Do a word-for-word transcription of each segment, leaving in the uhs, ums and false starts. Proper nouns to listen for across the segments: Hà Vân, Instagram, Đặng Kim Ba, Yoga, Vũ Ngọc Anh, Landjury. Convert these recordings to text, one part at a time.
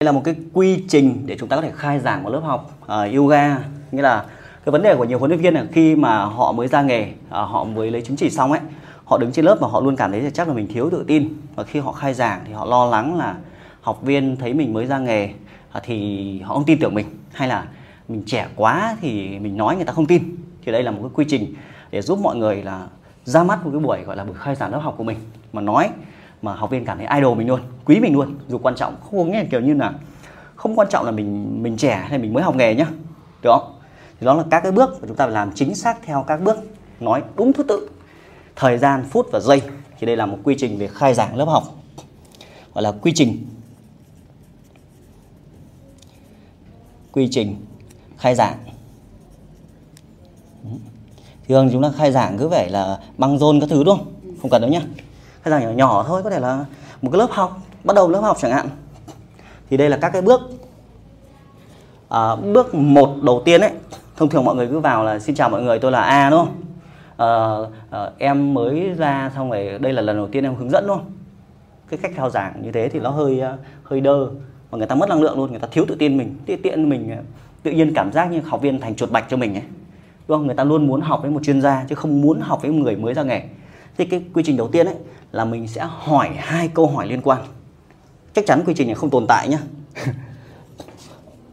Đây là một cái quy trình để chúng ta có thể khai giảng một lớp học uh, yoga. Nghĩa là cái vấn đề của nhiều huấn luyện viên là khi mà họ mới ra nghề, uh, họ mới lấy chứng chỉ xong ấy, họ đứng trên lớp và họ luôn cảm thấy là chắc là mình thiếu tự tin. Và khi họ khai giảng thì họ lo lắng là học viên thấy mình mới ra nghề uh, thì họ không tin tưởng mình, hay là mình trẻ quá thì mình nói người ta không tin. Thì đây là một cái quy trình để giúp mọi người là ra mắt một cái buổi gọi là buổi khai giảng lớp học của mình mà nói mà học viên cảm thấy idol mình luôn, quý mình luôn. Dù quan trọng không có nghĩa kiểu như là không quan trọng là mình mình trẻ hay mình mới học nghề nhá, được không? Thì đó là các cái bước mà chúng ta phải làm chính xác theo các bước, nói đúng thứ tự, thời gian, phút và giây. Thì đây là một quy trình về khai giảng lớp học, gọi là quy trình quy trình khai giảng. Thường chúng ta khai giảng cứ phải là băng rôn các thứ đúng không? Không cần đâu nhá. Khai giảng nhỏ nhỏ thôi, có thể là một cái lớp học, bắt đầu lớp học chẳng hạn. Thì đây là các cái bước. à, Bước một đầu tiên ấy, thông thường mọi người cứ vào là xin chào mọi người, tôi là A đúng không? à, à, Em mới ra xong rồi, đây là lần đầu tiên em hướng dẫn đúng không? Cái cách thao giảng như thế thì nó hơi hơi đơ và người ta mất năng lượng luôn, người ta thiếu tự tin mình. Tự tiện mình tự nhiên cảm giác như học viên thành chuột bạch cho mình ấy, đúng không? Người ta luôn muốn học với một chuyên gia chứ không muốn học với một người mới ra nghề. Thì cái quy trình đầu tiên ấy là mình sẽ hỏi hai câu hỏi liên quan. Chắc chắn quy trình này không tồn tại nhá.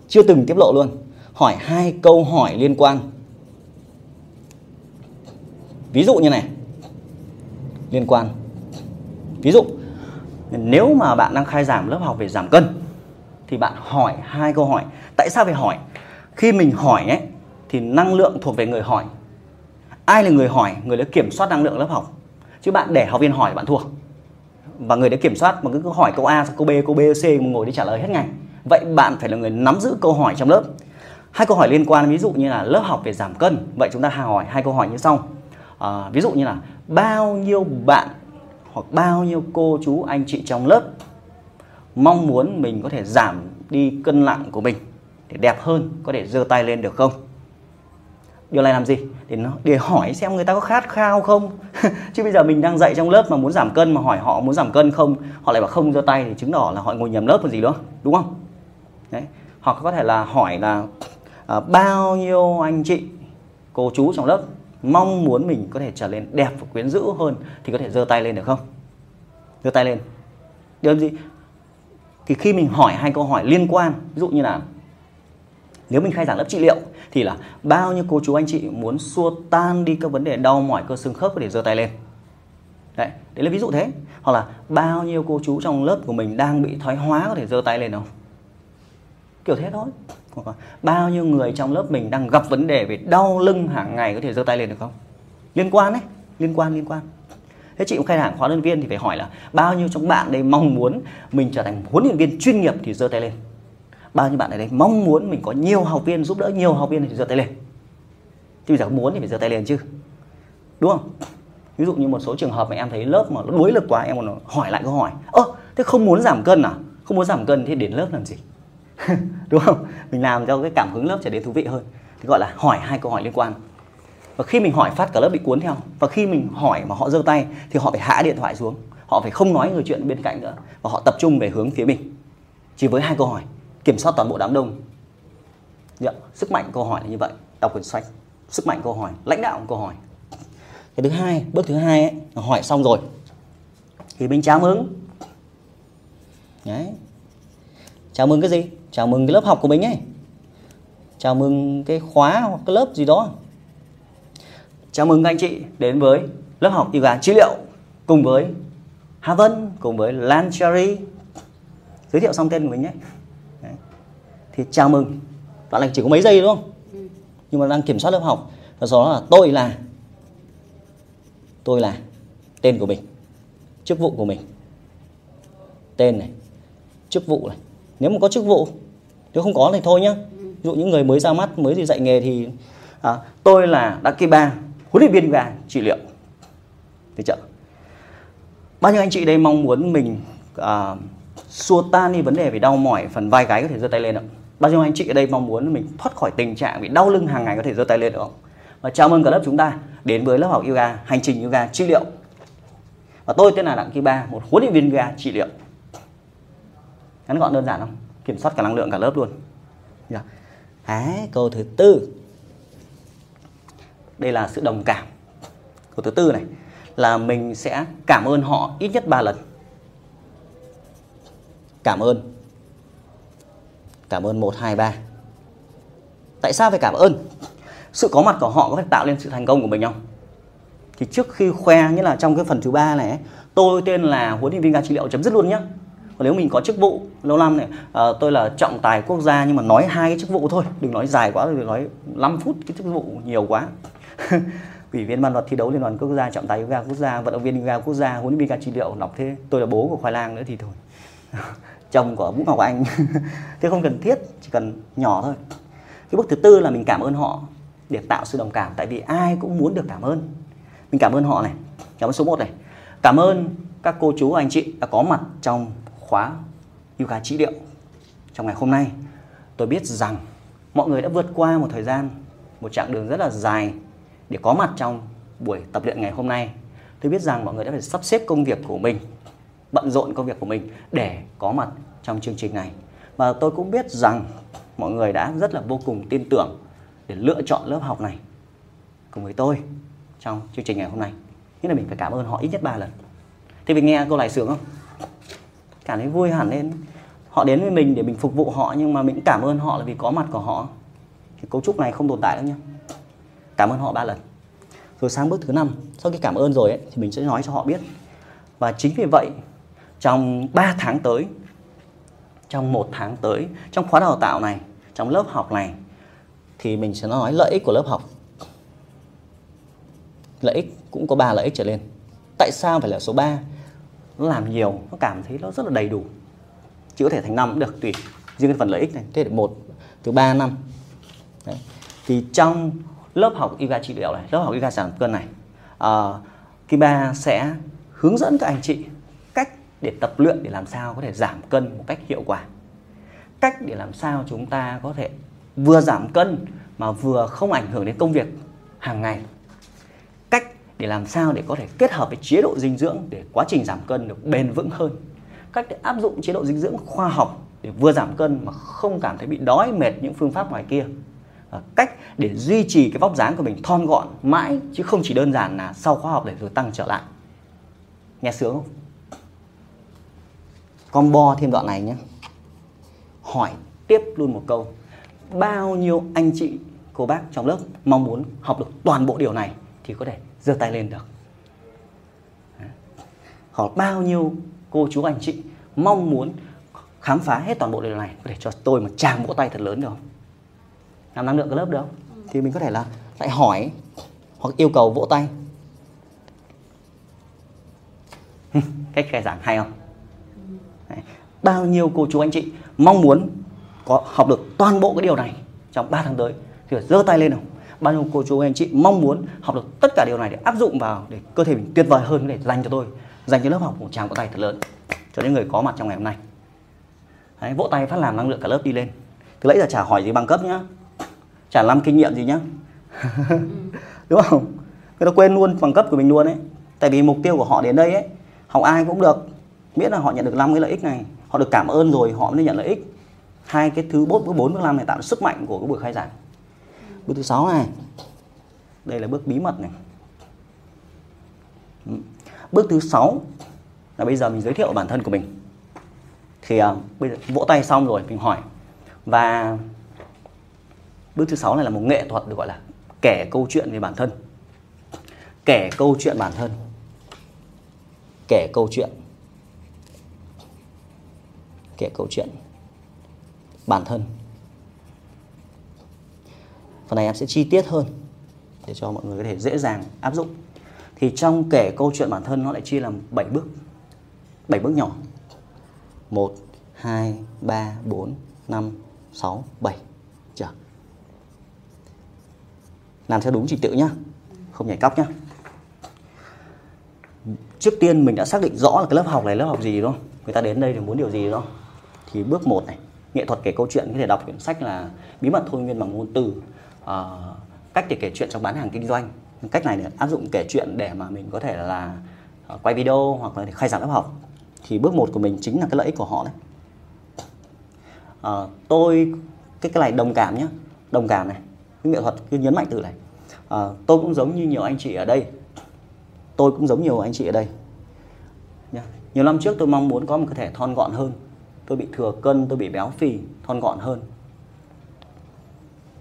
Chưa từng tiết lộ luôn. Hỏi hai câu hỏi liên quan. Ví dụ như này. Liên quan. Ví dụ nếu mà bạn đang khai giảng lớp học về giảm cân thì bạn hỏi hai câu hỏi. Tại sao phải hỏi? Khi mình hỏi ấy thì năng lượng thuộc về người hỏi. Ai là người hỏi? Người đã kiểm soát năng lượng lớp học. Chứ bạn để học viên hỏi bạn thua. Và người đã kiểm soát mà cứ hỏi câu A, câu B, câu B, C mà ngồi đi trả lời hết ngày. Vậy bạn phải là người nắm giữ câu hỏi trong lớp. Hai câu hỏi liên quan, ví dụ như là lớp học về giảm cân. Vậy chúng ta hỏi hai câu hỏi như sau. à, Ví dụ như là bao nhiêu bạn hoặc bao nhiêu cô chú anh chị trong lớp mong muốn mình có thể giảm đi cân nặng của mình để đẹp hơn, có thể giơ tay lên được không? Điều này làm gì? Để, nó, để hỏi xem người ta có khát khao không. Chứ bây giờ mình đang dạy trong lớp mà muốn giảm cân mà hỏi họ muốn giảm cân không, họ lại bảo không giơ tay thì chứng tỏ là họ ngồi nhầm lớp còn gì nữa, đúng không? Đấy. Hoặc có thể là hỏi là à, bao nhiêu anh chị, cô chú trong lớp mong muốn mình có thể trở nên đẹp và quyến rũ hơn thì có thể giơ tay lên được không? Giơ tay lên. Điều gì? Thì khi mình hỏi hai câu hỏi liên quan, ví dụ như là nếu mình khai giảng lớp trị liệu thì là bao nhiêu cô chú anh chị muốn xua tan đi các vấn đề đau mỏi cơ xương khớp có thể giơ tay lên. Đấy, đấy là ví dụ thế. Hoặc là bao nhiêu cô chú trong lớp của mình đang bị thoái hóa có thể giơ tay lên không? Kiểu thế thôi. Hoặc là bao nhiêu người trong lớp mình đang gặp vấn đề về đau lưng hàng ngày có thể giơ tay lên được không? Liên quan đấy, liên quan liên quan. Thế chị cũng khai giảng khóa huấn luyện viên thì phải hỏi là bao nhiêu trong bạn đây mong muốn mình trở thành huấn luyện viên chuyên nghiệp thì giơ tay lên. Bao nhiêu bạn ở đây mong muốn mình có nhiều học viên, giúp đỡ nhiều học viên thì giơ tay lên. Chứ bây giờ muốn thì phải giơ tay lên chứ, đúng không? Ví dụ như một số trường hợp mà em thấy lớp mà nó đối lực quá, em còn hỏi lại câu hỏi. Ơ, thế không muốn giảm cân à? Không muốn giảm cân thì đến lớp làm gì? Đúng không? Mình làm cho cái cảm hứng lớp trở nên thú vị hơn. Thì gọi là hỏi hai câu hỏi liên quan. Và khi mình hỏi phát cả lớp bị cuốn theo. Và khi mình hỏi mà họ giơ tay thì họ phải hạ điện thoại xuống. Họ phải không nói người chuyện bên cạnh nữa. Và họ tập trung về hướng phía mình. Chỉ với hai câu hỏi. Kiểm soát toàn bộ đám đông. Được. Sức mạnh câu hỏi là như vậy. Đọc quyển sách. Sức mạnh câu hỏi. Lãnh đạo câu hỏi. Cái thứ hai, bước thứ hai ấy, là hỏi xong rồi thì mình chào mừng. Đấy. Chào mừng cái gì? Chào mừng cái lớp học của mình ấy. Chào mừng cái khóa hoặc cái lớp gì đó. Chào mừng các anh chị đến với lớp học yoga trị liệu cùng với Hà Vân, cùng với Landjury. Giới thiệu xong tên của mình ấy. Thì chào mừng. Đoạn này chỉ có mấy giây đúng không? Ừ. Nhưng mà đang kiểm soát lớp học. Và sau đó là tôi là Tôi là tên của mình, chức vụ của mình. Tên này, chức vụ này. Nếu mà có chức vụ. Nếu không có thì thôi nhá. Ví dụ những người mới ra mắt, mới dạy nghề thì à, tôi là Đặng Kim Ba, huấn luyện viên yoga trị liệu. Được chưa? Bao nhiêu anh chị đây mong muốn mình à, xua tan đi vấn đề về đau mỏi phần vai gáy có thể giơ tay lên ạ? Bao nhiêu anh chị ở đây mong muốn mình thoát khỏi tình trạng bị đau lưng hàng ngày có thể giơ tay lên được không? Và chào mừng cả lớp chúng ta đến với lớp học yoga, hành trình yoga trị liệu. Và tôi tên là Đặng Kim Ba, một huấn luyện viên yoga trị liệu. Ngắn gọn đơn giản không? kiểm soát cả năng lượng cả lớp luôn. Đấy, câu thứ tư. Đây là sự đồng cảm. Câu thứ tư này là mình sẽ cảm ơn họ ít nhất ba lần. Cảm ơn. Cảm ơn một, hai, ba. Tại sao phải cảm ơn? Sự có mặt của họ có thể tạo nên sự thành công của mình không? Thì trước khi khoe, nghĩa là trong cái phần thứ ba này, tôi tên là huấn luyện viên Ga trị liệu, chấm dứt luôn nhé. Còn nếu mình có chức vụ lâu năm này, à, tôi là trọng tài quốc gia, nhưng mà nói hai cái chức vụ thôi, đừng nói dài quá, đừng nói năm phút cái chức vụ nhiều quá. Ủy viên ban luật thi đấu Liên đoàn Quốc gia, trọng tài Yoga quốc gia, vận động viên Yoga quốc gia, huấn luyện viên Ga trị liệu, đọc thế tôi là bố của Khoai Lang nữa thì thôi. Chồng của Vũ Ngọc Anh. Thế không cần thiết, chỉ cần nhỏ thôi. Cái bước thứ tư là mình cảm ơn họ để tạo sự đồng cảm, tại vì ai cũng muốn được cảm ơn. Mình cảm ơn họ này, cảm ơn số một này. Cảm ơn các cô chú anh chị đã có mặt trong khóa Yoga trị liệu trong ngày hôm nay. Tôi biết rằng mọi người đã vượt qua một thời gian, một chặng đường rất là dài để có mặt trong buổi tập luyện ngày hôm nay. Tôi biết rằng mọi người đã phải sắp xếp công việc của mình, bận rộn công việc của mình để có mặt trong chương trình này. Và tôi cũng biết rằng mọi người đã rất là vô cùng tin tưởng để lựa chọn lớp học này cùng với tôi trong chương trình ngày hôm nay. Nghĩa là mình phải cảm ơn họ ít nhất ba lần. Thì mình nghe câu này sướng không? Cảm thấy vui hẳn lên. Họ đến với mình để mình phục vụ họ, nhưng mà mình cảm ơn họ là vì có mặt của họ. Cái cấu trúc này không tồn tại đâu nhé. Cảm ơn họ ba lần. Rồi sang bước thứ năm. Sau khi cảm ơn rồi ấy, thì mình sẽ nói cho họ biết. Và chính vì vậy, trong ba tháng tới, trong một tháng tới, trong khóa đào tạo này, trong lớp học này, thì mình sẽ nói lợi ích của lớp học. Lợi ích cũng có ba lợi ích trở lên. Tại sao phải là số ba? Nó làm nhiều, nó cảm thấy nó rất là đầy đủ. Chỉ có thể thành năm cũng được, tùy riêng cái phần lợi ích này. Thế là một, từ ba năm. Đấy. Thì trong lớp học Yoga trị liệu này, lớp học Yoga giảm cân này, uh, Kim Ba sẽ hướng dẫn các anh chị cách để tập luyện để làm sao có thể giảm cân một cách hiệu quả. Cách để làm sao chúng ta có thể vừa giảm cân mà vừa không ảnh hưởng đến công việc hàng ngày. Cách để làm sao để có thể kết hợp với chế độ dinh dưỡng để quá trình giảm cân được bền vững hơn. Cách để áp dụng chế độ dinh dưỡng khoa học để vừa giảm cân mà không cảm thấy bị đói mệt những phương pháp ngoài kia. Và cách để duy trì cái vóc dáng của mình thon gọn mãi, chứ không chỉ đơn giản là sau khóa học để rồi tăng trở lại. Nghe sướng không? Combo thêm đoạn này nhé. Hỏi tiếp luôn một câu. Bao nhiêu anh chị, cô bác trong lớp mong muốn học được toàn bộ điều này thì có thể giơ tay lên được. Hỏi bao nhiêu cô chú anh chị mong muốn khám phá hết toàn bộ điều này, có thể cho tôi một tràng vỗ tay thật lớn được không? Làm năng lượng cái lớp được không? Thì mình có thể là lại hỏi hoặc yêu cầu vỗ tay. Cách khai giảng hay không? Đấy. Bao nhiêu cô chú anh chị mong muốn có học được toàn bộ cái điều này trong ba tháng tới thì phải giơ tay lên không? Bao nhiêu cô chú anh chị mong muốn học được tất cả điều này để áp dụng vào để cơ thể mình tuyệt vời hơn, để dành cho tôi, dành cho lớp học một tràng vỗ tay thật lớn cho những người có mặt trong ngày hôm nay. Đấy, vỗ tay phát làm năng lượng cả lớp đi lên. Từ nãy giờ chả hỏi gì bằng cấp nhá, chả làm kinh nghiệm gì nhá. Đúng không? Người ta quên luôn bằng cấp của mình luôn ấy. Tại vì mục tiêu của họ đến đây ấy, học ai cũng được, miễn là họ nhận được năm cái lợi ích này, họ được cảm ơn rồi họ mới nhận lợi ích. Hai cái thứ bốn, bốn, năm này tạo sức mạnh của cái buổi khai giảng. Bước thứ sáu này, đây là bước bí mật này. Bước thứ sáu là bây giờ mình giới thiệu bản thân của mình. Thì à, bây giờ vỗ tay xong rồi mình hỏi. Và bước thứ sáu này là một nghệ thuật được gọi là kể câu chuyện về bản thân. Kể câu chuyện bản thân. Kể câu chuyện. Kể câu chuyện bản thân. Phần này em sẽ chi tiết hơn để cho mọi người có thể dễ dàng áp dụng. Thì trong kể câu chuyện bản thân nó lại chia làm bảy bước. bảy bước nhỏ. một, hai, ba, bốn, năm, sáu, bảy. Chờ. Làm theo đúng trình tự nhá. Không nhảy cóc nhá. Trước tiên mình đã xác định rõ là cái lớp học này lớp học gì đúng không? Người ta đến đây thì muốn điều gì đúng không? Thì bước một này, nghệ thuật kể câu chuyện, có thể đọc quyển sách là Bí mật thôi miên bằng ngôn từ, à, cách để kể chuyện trong bán hàng kinh doanh. Cách này để áp dụng kể chuyện để mà mình có thể là quay video hoặc là để khai giảng lớp học. Thì bước một của mình chính là cái lợi ích của họ đấy. uh, tôi cái cái này đồng cảm nhé, đồng cảm này, cái nghệ thuật cứ nhấn mạnh từ này. Uh, tôi cũng giống như nhiều anh chị ở đây, tôi cũng giống nhiều anh chị ở đây. Yeah. Nhiều năm trước tôi mong muốn có một cơ thể thon gọn hơn, tôi bị thừa cân, tôi bị béo phì, thon gọn hơn.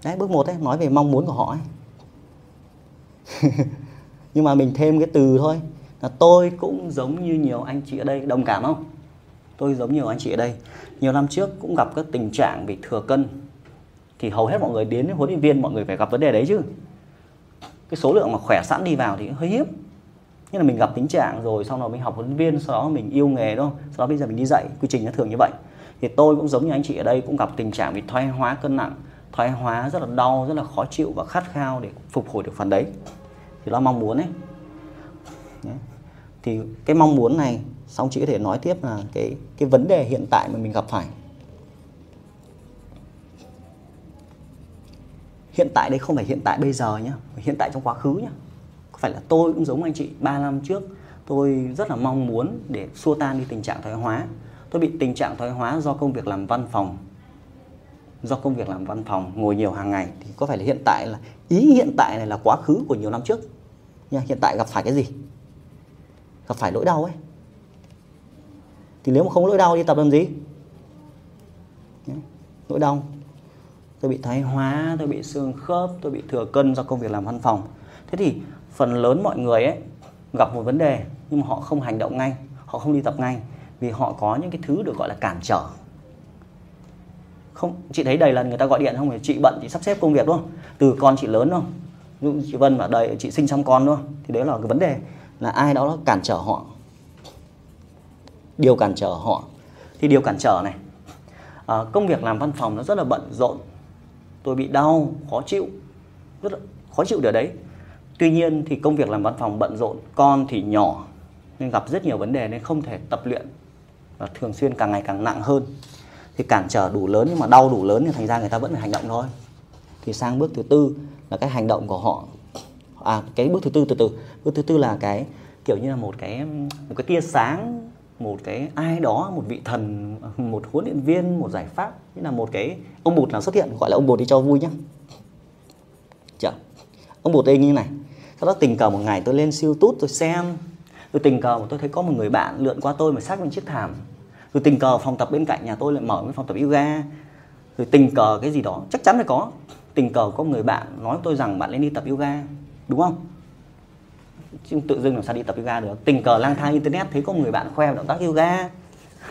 Đấy, bước một ấy, nói về mong muốn của họ ấy. Nhưng mà mình thêm cái từ thôi là tôi cũng giống như nhiều anh chị ở đây, đồng cảm không? Tôi giống nhiều anh chị ở đây. Nhiều năm trước cũng gặp các tình trạng bị thừa cân, thì hầu hết mọi người đến với huấn luyện viên, mọi người phải gặp vấn đề đấy chứ. Cái số lượng mà khỏe sẵn đi vào thì hơi hiếm. Như là mình gặp tình trạng rồi, sau đó mình học huấn luyện viên, sau đó mình yêu nghề đúng không? Sau đó bây giờ mình đi dạy, quy trình nó thường như vậy. Thì tôi cũng giống như anh chị ở đây, cũng gặp tình trạng bị thoái hóa cân nặng, thoái hóa rất là đau, rất là khó chịu và khát khao để phục hồi được phần đấy. Thì nó mong muốn ấy. Đấy. Thì cái mong muốn này, xong chị có thể nói tiếp là cái cái vấn đề hiện tại mà mình gặp phải. Hiện tại đây không phải hiện tại bây giờ nhá, hiện tại trong quá khứ nhá. Có phải là tôi cũng giống anh chị, ba năm trước tôi rất là mong muốn để xua tan đi tình trạng thoái hóa. Tôi bị tình trạng thoái hóa do công việc làm văn phòng. Do công việc làm văn phòng, ngồi nhiều hàng ngày. Thì có phải là hiện tại là, ý hiện tại này là quá khứ của nhiều năm trước nha. Hiện tại gặp phải cái gì? Gặp phải nỗi đau ấy. Thì nếu mà không có nỗi đau đi tập làm gì? Nỗi đau. Tôi bị thoái hóa, tôi bị xương khớp, tôi bị thừa cân do công việc làm văn phòng. Thế thì phần lớn mọi người ấy gặp một vấn đề nhưng mà họ không hành động ngay, họ không đi tập ngay, vì họ có những cái thứ được gọi là cản trở. Không, chị thấy đầy lần người ta gọi điện không thì chị bận, chị sắp xếp công việc đúng không? Từ con chị lớn đúng không? Như chị Vân bảo đây, chị sinh xong con đúng không? Thì đấy là cái vấn đề là ai đó nó cản trở họ. Điều cản trở họ. Thì điều cản trở này, à, công việc làm văn phòng nó rất là bận rộn. Tôi bị đau, khó chịu, rất là khó chịu điều đấy. Tuy nhiên thì công việc làm văn phòng bận rộn, con thì nhỏ nên gặp rất nhiều vấn đề nên không thể tập luyện và thường xuyên càng ngày càng nặng hơn. Thì cản trở đủ lớn nhưng mà đau đủ lớn thì thành ra người ta vẫn phải hành động thôi. Thì sang bước thứ tư là cái hành động của họ. À, cái bước thứ tư từ từ. Bước thứ tư là cái kiểu như là một cái một cái tia sáng, một cái ai đó, một vị thần, một huấn luyện viên, một giải pháp, như là một cái ông bụt nào xuất hiện, gọi là ông bụt đi cho vui nhá. Chà. Ông bụt đây như này. Sau đó tình cờ một ngày tôi lên YouTube tôi xem, rồi tình cờ tôi thấy có một người bạn lượn qua tôi mà sát bên chiếc thảm. Rồi tình cờ phòng tập bên cạnh nhà tôi lại mở cái phòng tập yoga. Rồi tình cờ cái gì đó, chắc chắn phải có. Tình cờ có người bạn nói với tôi rằng bạn nên đi tập yoga, đúng không? Chứ tự dưng làm sao đi tập yoga được. Tình cờ lang thang internet thấy có một người bạn khoe động tác yoga,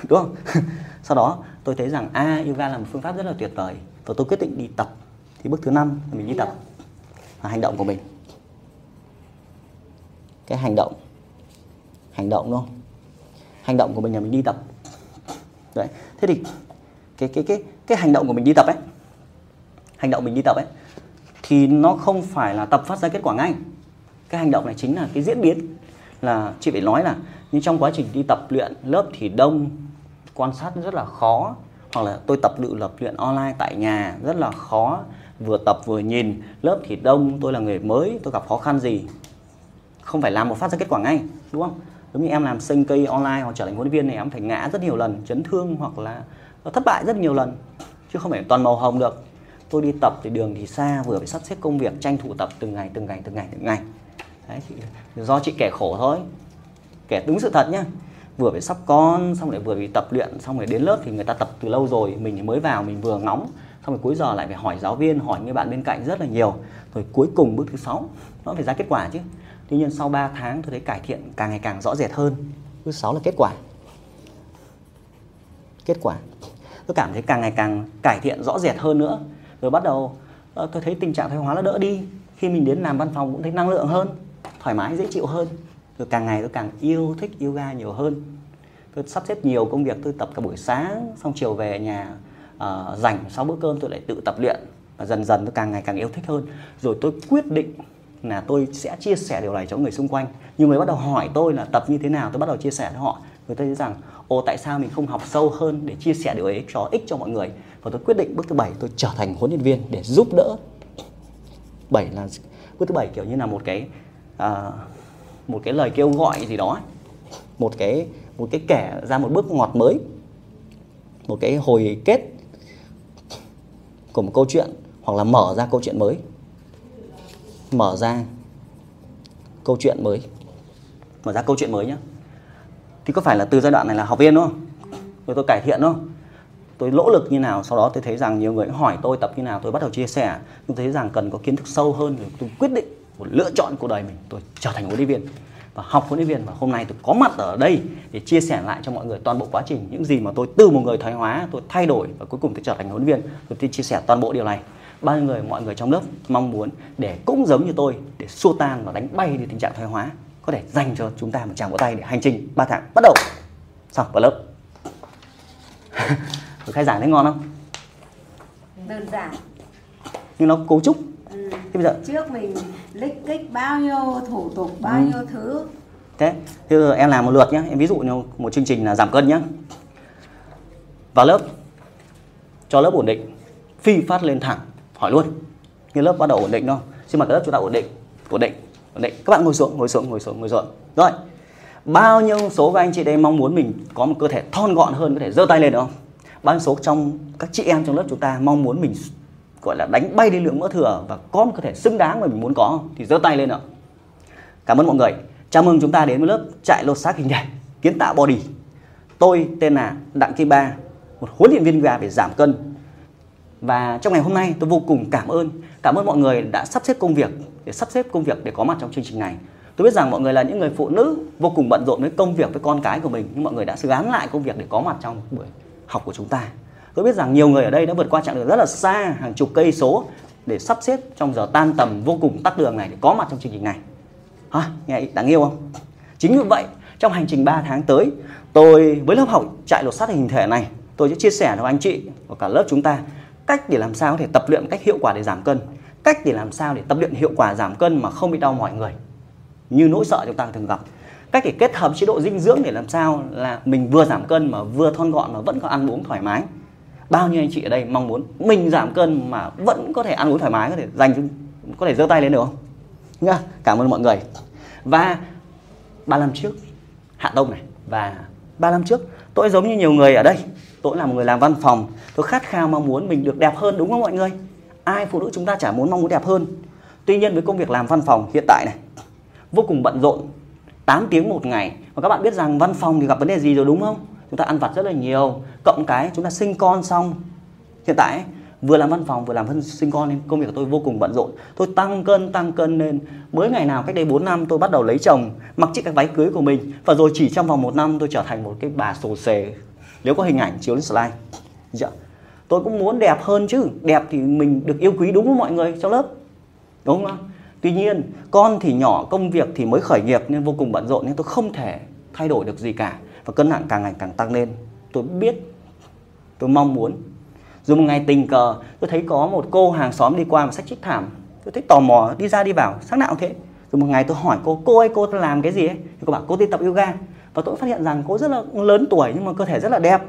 đúng không? Sau đó tôi thấy rằng a à, yoga là một phương pháp rất là tuyệt vời. Rồi tôi quyết định đi tập. Thì bước thứ năm là mình đi tập. Là hành động của mình. Cái hành động. Hành động đúng không? Hành động của mình là mình đi tập. Đấy. Thế thì cái cái cái cái hành động của mình đi tập ấy, hành động mình đi tập ấy, thì nó không phải là tập phát ra kết quả ngay. Cái hành động này chính là cái diễn biến, là chị phải nói là như trong quá trình đi tập luyện, lớp thì đông, quan sát rất là khó, hoặc là tôi tập luyện tập luyện online tại nhà rất là khó, vừa tập vừa nhìn, lớp thì đông, tôi là người mới, tôi gặp khó khăn gì, không phải làm một phát ra kết quả ngay, đúng không? Giống như em làm sinh cây online hoặc trở thành huấn luyện viên này, em phải ngã rất nhiều lần, chấn thương hoặc là thất bại rất nhiều lần, chứ không phải toàn màu hồng được. Tôi đi tập thì đường thì xa, vừa phải sắp xếp công việc, tranh thủ tập từng ngày, từng ngày, từng ngày, từng ngày. Đấy, chị, do chị kể khổ thôi, kể đúng sự thật nhá. Vừa phải sắp con, xong lại vừa phải tập luyện, xong rồi đến lớp thì người ta tập từ lâu rồi, mình mới vào, mình vừa ngóng, xong rồi cuối giờ lại phải hỏi giáo viên, hỏi người bạn bên cạnh rất là nhiều. Rồi cuối cùng bước thứ sáu, nó phải ra kết quả chứ. Tuy nhiên sau ba tháng tôi thấy cải thiện càng ngày càng rõ rệt hơn. Thứ sáu là kết quả. Kết quả. Tôi cảm thấy càng ngày càng cải thiện rõ rệt hơn nữa. Rồi bắt đầu tôi thấy tình trạng thoái hóa nó đỡ đi. Khi mình đến làm văn phòng cũng thấy năng lượng hơn, thoải mái, dễ chịu hơn. Rồi càng ngày tôi càng yêu thích yoga nhiều hơn. Tôi sắp xếp nhiều công việc, tôi tập cả buổi sáng, xong chiều về nhà uh, rảnh sau bữa cơm tôi lại tự tập luyện. Và dần dần tôi càng ngày càng yêu thích hơn. Rồi tôi quyết định là tôi sẽ chia sẻ điều này cho người xung quanh. Nhiều người bắt đầu hỏi tôi là tập như thế nào, tôi bắt đầu chia sẻ với họ. Người ta thấy rằng, ồ tại sao mình không học sâu hơn để chia sẻ điều ấy cho ích cho mọi người. Và tôi quyết định bước thứ bảy tôi trở thành huấn luyện viên để giúp đỡ. Bảy là bước thứ bảy kiểu như là một cái à, một cái lời kêu gọi gì đó, một cái một cái kẻ ra một bước ngoặt mới, một cái hồi kết, của một câu chuyện, hoặc là mở ra câu chuyện mới. Mở ra câu chuyện mới. Mở ra câu chuyện mới nhé. Thì có phải là từ giai đoạn này là học viên đúng không? Rồi tôi cải thiện đúng không? Tôi nỗ lực như nào, sau đó tôi thấy rằng nhiều người hỏi tôi tập như nào, tôi bắt đầu chia sẻ. Tôi thấy rằng cần có kiến thức sâu hơn, rồi tôi quyết định một lựa chọn cuộc đời mình. Tôi trở thành huấn luyện viên và học huấn luyện viên, và hôm nay tôi có mặt ở đây để chia sẻ lại cho mọi người toàn bộ quá trình, những gì mà tôi từ một người thoái hóa tôi thay đổi và cuối cùng tôi trở thành huấn luyện viên. Tôi chia sẻ toàn bộ điều này. Bao nhiêu người, mọi người trong lớp mong muốn để cũng giống như tôi, để xua tan và đánh bay đi tình trạng thoái hóa. Có thể dành cho chúng ta một tràng vỗ tay để hành trình ba tháng bắt đầu. Xong vào lớp. Khai giảng thấy ngon không? Đơn giản nhưng nó cấu trúc. Ừ. Thế bây giờ trước mình lích kích bao nhiêu thủ tục, bao ừ. nhiêu thứ. Thế thế giờ em làm một lượt nhé. Em ví dụ như một chương trình là giảm cân nhé. Vào lớp, cho lớp ổn định, phi phát lên thẳng, hỏi luôn. Như lớp bắt đầu ổn định không? Xin mời các lớp chúng ta ổn định, ổn định, ổn định. Các bạn ngồi xuống, ngồi xuống, ngồi xuống, ngồi xuống. Rồi. Bao nhiêu số các anh chị đây mong muốn mình có một cơ thể thon gọn hơn, có thể giơ tay lên được không? Bao nhiêu số trong các chị em trong lớp chúng ta mong muốn mình gọi là đánh bay đi lượng mỡ thừa và có một cơ thể xứng đáng mà mình muốn có thì giơ tay lên ạ. Cảm ơn mọi người. Chào mừng chúng ta đến với lớp chạy lột xác hình thể, kiến tạo body. Tôi tên là Đặng Kim Ba, một huấn luyện viên yoga về giảm cân. Và trong ngày hôm nay tôi vô cùng cảm ơn, cảm ơn mọi người đã sắp xếp công việc để sắp xếp công việc để có mặt trong chương trình này. Tôi biết rằng mọi người là những người phụ nữ vô cùng bận rộn với công việc, với con cái của mình, nhưng mọi người đã xử án lại công việc để có mặt trong buổi học của chúng ta. Tôi biết rằng nhiều người ở đây đã vượt qua chặng đường rất là xa, hàng chục cây số để sắp xếp trong giờ tan tầm vô cùng tắc đường này để có mặt trong chương trình này. Hả? Nghe đáng yêu không? Chính vì vậy, trong hành trình ba tháng tới, tôi với lớp học chạy lột xác hình thể này, tôi sẽ chia sẻ cho anh chị và cả lớp chúng ta cách để làm sao có thể tập luyện cách hiệu quả để giảm cân, cách để làm sao để tập luyện hiệu quả giảm cân mà không bị đau mỏi người, như nỗi sợ chúng ta thường gặp. Cách để kết hợp chế độ dinh dưỡng để làm sao là mình vừa giảm cân mà vừa thon gọn mà vẫn có ăn uống thoải mái. Bao nhiêu anh chị ở đây mong muốn mình giảm cân mà vẫn có thể ăn uống thoải mái, có thể dành có thể giơ tay lên được không? Nha, cảm ơn mọi người. Và ba năm trước, Hạ Tông này, và ba năm trước tôi giống như nhiều người ở đây, tôi là một người làm văn phòng, tôi khát khao mong muốn mình được đẹp hơn, đúng không mọi người? Ai phụ nữ chúng ta chả muốn mong muốn đẹp hơn. Tuy nhiên với công việc làm văn phòng hiện tại này vô cùng bận rộn, tám tiếng một ngày, và các bạn biết rằng văn phòng thì gặp vấn đề gì rồi đúng không? Chúng ta ăn vặt rất là nhiều, cộng cái chúng ta sinh con xong. Hiện tại ấy, vừa làm văn phòng vừa làm sinh con nên công việc của tôi vô cùng bận rộn. Tôi tăng cân, tăng cân lên. Mới ngày nào cách đây bốn năm tôi bắt đầu lấy chồng, mặc chiếc cái váy cưới của mình. Và rồi chỉ trong vòng một năm tôi trở thành một cái bà sồ sề. Nếu có hình ảnh chiếu lên slide. Dạ. Tôi cũng muốn đẹp hơn chứ. Đẹp thì mình được yêu quý đúng không mọi người trong lớp? Đúng không? Tuy nhiên, con thì nhỏ, công việc thì mới khởi nghiệp nên vô cùng bận rộn, nên tôi không thể thay đổi được gì cả. Và cân nặng càng ngày càng tăng lên. Tôi biết, tôi mong muốn. Rồi một ngày tình cờ tôi thấy có một cô hàng xóm đi qua và xách chiếc thảm. Tôi thấy tò mò, đi ra đi vào, sáng nào thế. Rồi một ngày tôi hỏi cô, cô ơi cô làm cái gì ấy? Thì cô bảo cô đi tập yoga. Và tôi phát hiện rằng cô rất là lớn tuổi nhưng mà cơ thể rất là đẹp,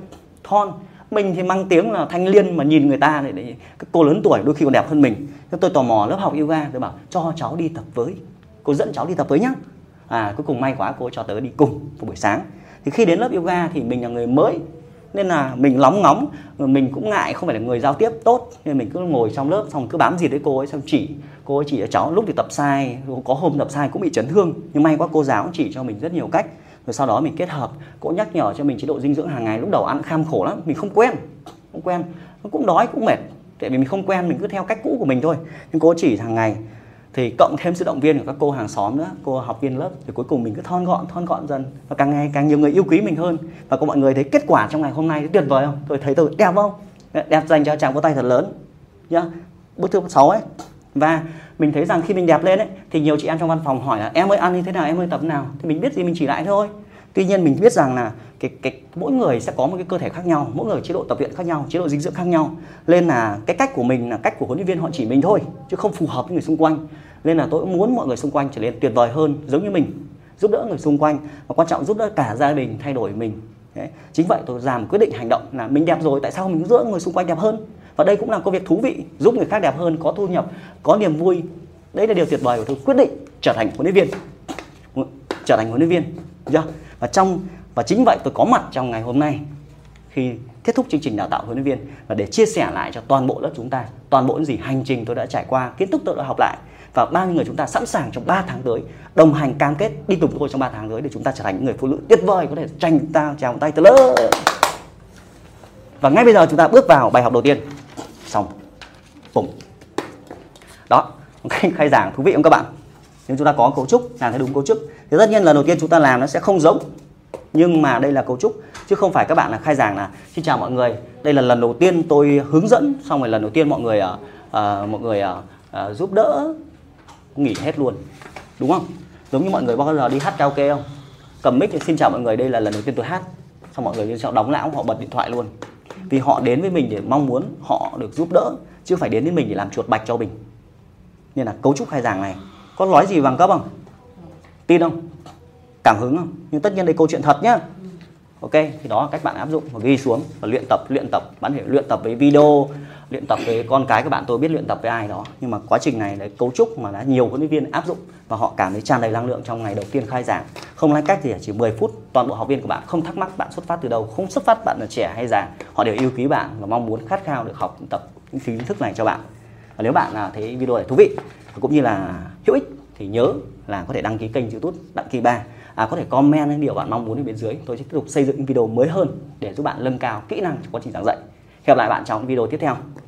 thon. Mình thì mang tiếng là thanh niên mà nhìn người ta này, đấy, các cô lớn tuổi đôi khi còn đẹp hơn mình. Thế tôi tò mò lớp học yoga, tôi bảo cho cháu đi tập với, cô dẫn cháu đi tập với nhá. À, cuối cùng may quá cô cho tớ đi cùng vào buổi sáng. Thì khi đến lớp yoga thì mình là người mới nên là mình lóng ngóng, mình cũng ngại không phải là người giao tiếp tốt nên mình cứ ngồi trong lớp xong cứ bám gì đấy cô ấy, xong chỉ cô ấy chỉ cho cháu, lúc thì tập sai, có hôm tập sai cũng bị chấn thương nhưng may quá cô giáo chỉ cho mình rất nhiều cách. Rồi sau đó mình kết hợp, cô nhắc nhở cho mình chế độ dinh dưỡng hàng ngày. Lúc đầu ăn kham khổ lắm, mình không quen, không quen, cũng đói cũng mệt. Tại vì mình không quen, mình cứ theo cách cũ của mình thôi. Nhưng cô chỉ hàng ngày, thì cộng thêm sự động viên của các cô hàng xóm nữa, cô học viên lớp, thì cuối cùng mình cứ thon gọn, thon gọn dần. Và càng ngày càng nhiều người yêu quý mình hơn. Và các mọi người thấy kết quả trong ngày hôm nay tuyệt vời không? Tôi thấy tôi đẹp không? Đẹp dành cho chàng vỗ tay thật lớn. Nhá. Bước thứ sáu ấy. Và mình thấy rằng khi mình đẹp lên ấy, thì nhiều chị em trong văn phòng hỏi là em ơi ăn như thế nào, em ơi tập thế nào. Thì mình biết gì mình chỉ lại thôi. Tuy nhiên mình biết rằng là cái, cái, mỗi người sẽ có một cái cơ thể khác nhau, mỗi người chế độ tập luyện khác nhau, chế độ dinh dưỡng khác nhau. Nên là cái cách của mình là cách của huấn luyện viên họ chỉ mình thôi, chứ không phù hợp với người xung quanh. Nên là tôi cũng muốn mọi người xung quanh trở nên tuyệt vời hơn, giống như mình, giúp đỡ người xung quanh. Và quan trọng giúp đỡ cả gia đình thay đổi mình. Đấy. Chính vậy tôi làm quyết định hành động là mình đẹp rồi, tại sao mình giúp đỡ người xung quanh đẹp hơn. Và đây cũng là công việc thú vị, giúp người khác đẹp hơn, có thu nhập, có niềm vui. Đấy là điều tuyệt vời của tôi quyết định trở thành huấn luyện viên. Trở thành huấn luyện viên. Yeah. Và trong và chính vậy tôi có mặt trong ngày hôm nay khi kết thúc chương trình đào tạo huấn luyện viên và để chia sẻ lại cho toàn bộ lớp chúng ta toàn bộ những gì hành trình tôi đã trải qua, kiến thức tôi đã học lại và bao nhiêu người chúng ta sẵn sàng trong ba tháng tới đồng hành, cam kết đi cùng tôi trong ba tháng tới để chúng ta trở thành những người phụ nữ tuyệt vời có thể tranh ta chào tay từ lớp. Và ngay bây giờ chúng ta bước vào bài học đầu tiên. Xong. Bùng. Đó, khai giảng thú vị không các bạn? Nếu chúng ta có cấu trúc, làm theo đúng cấu trúc thì tất nhiên lần đầu tiên chúng ta làm nó sẽ không giống. Nhưng mà đây là cấu trúc chứ không phải các bạn là khai giảng là xin chào mọi người, đây là lần đầu tiên tôi hướng dẫn xong rồi lần đầu tiên mọi người uh, mọi người uh, uh, giúp đỡ nghỉ hết luôn. Đúng không? Giống như mọi người bao giờ đi hát karaoke không? Cầm mic thì xin chào mọi người, đây là lần đầu tiên tôi hát. Xong mọi người sẽ đóng lão, họ bật điện thoại luôn. Vì họ đến với mình để mong muốn họ được giúp đỡ chứ phải đến với mình để làm chuột bạch cho mình. Nên là cấu trúc khai giảng này có nói gì bằng cấp không? Tin không? Cảm hứng không? Nhưng tất nhiên đây câu chuyện thật nhá. Ok, thì đó là cách bạn áp dụng và ghi xuống và luyện tập, luyện tập. Bạn phải luyện tập với video, luyện tập với con cái các bạn, tôi biết luyện tập với ai đó. Nhưng mà quá trình này là cấu trúc mà đã nhiều huấn luyện viên áp dụng và họ cảm thấy tràn đầy năng lượng trong ngày đầu tiên khai giảng. Không lách cách thì chỉ mười phút, toàn bộ học viên của bạn không thắc mắc bạn xuất phát từ đâu, không xuất phát bạn là trẻ hay già, họ đều yêu quý bạn và mong muốn khát khao được học tập những kiến thức này cho bạn. Và nếu bạn là thấy video này thú vị cũng như là hữu ích thì nhớ là có thể đăng ký kênh YouTube Đặng Kim Ba. À, có thể comment những điều bạn mong muốn ở bên dưới. Tôi sẽ tiếp tục xây dựng những video mới hơn để giúp bạn nâng cao kỹ năng trong quá trình giảng dạy. Hẹn gặp lại bạn trong những video tiếp theo.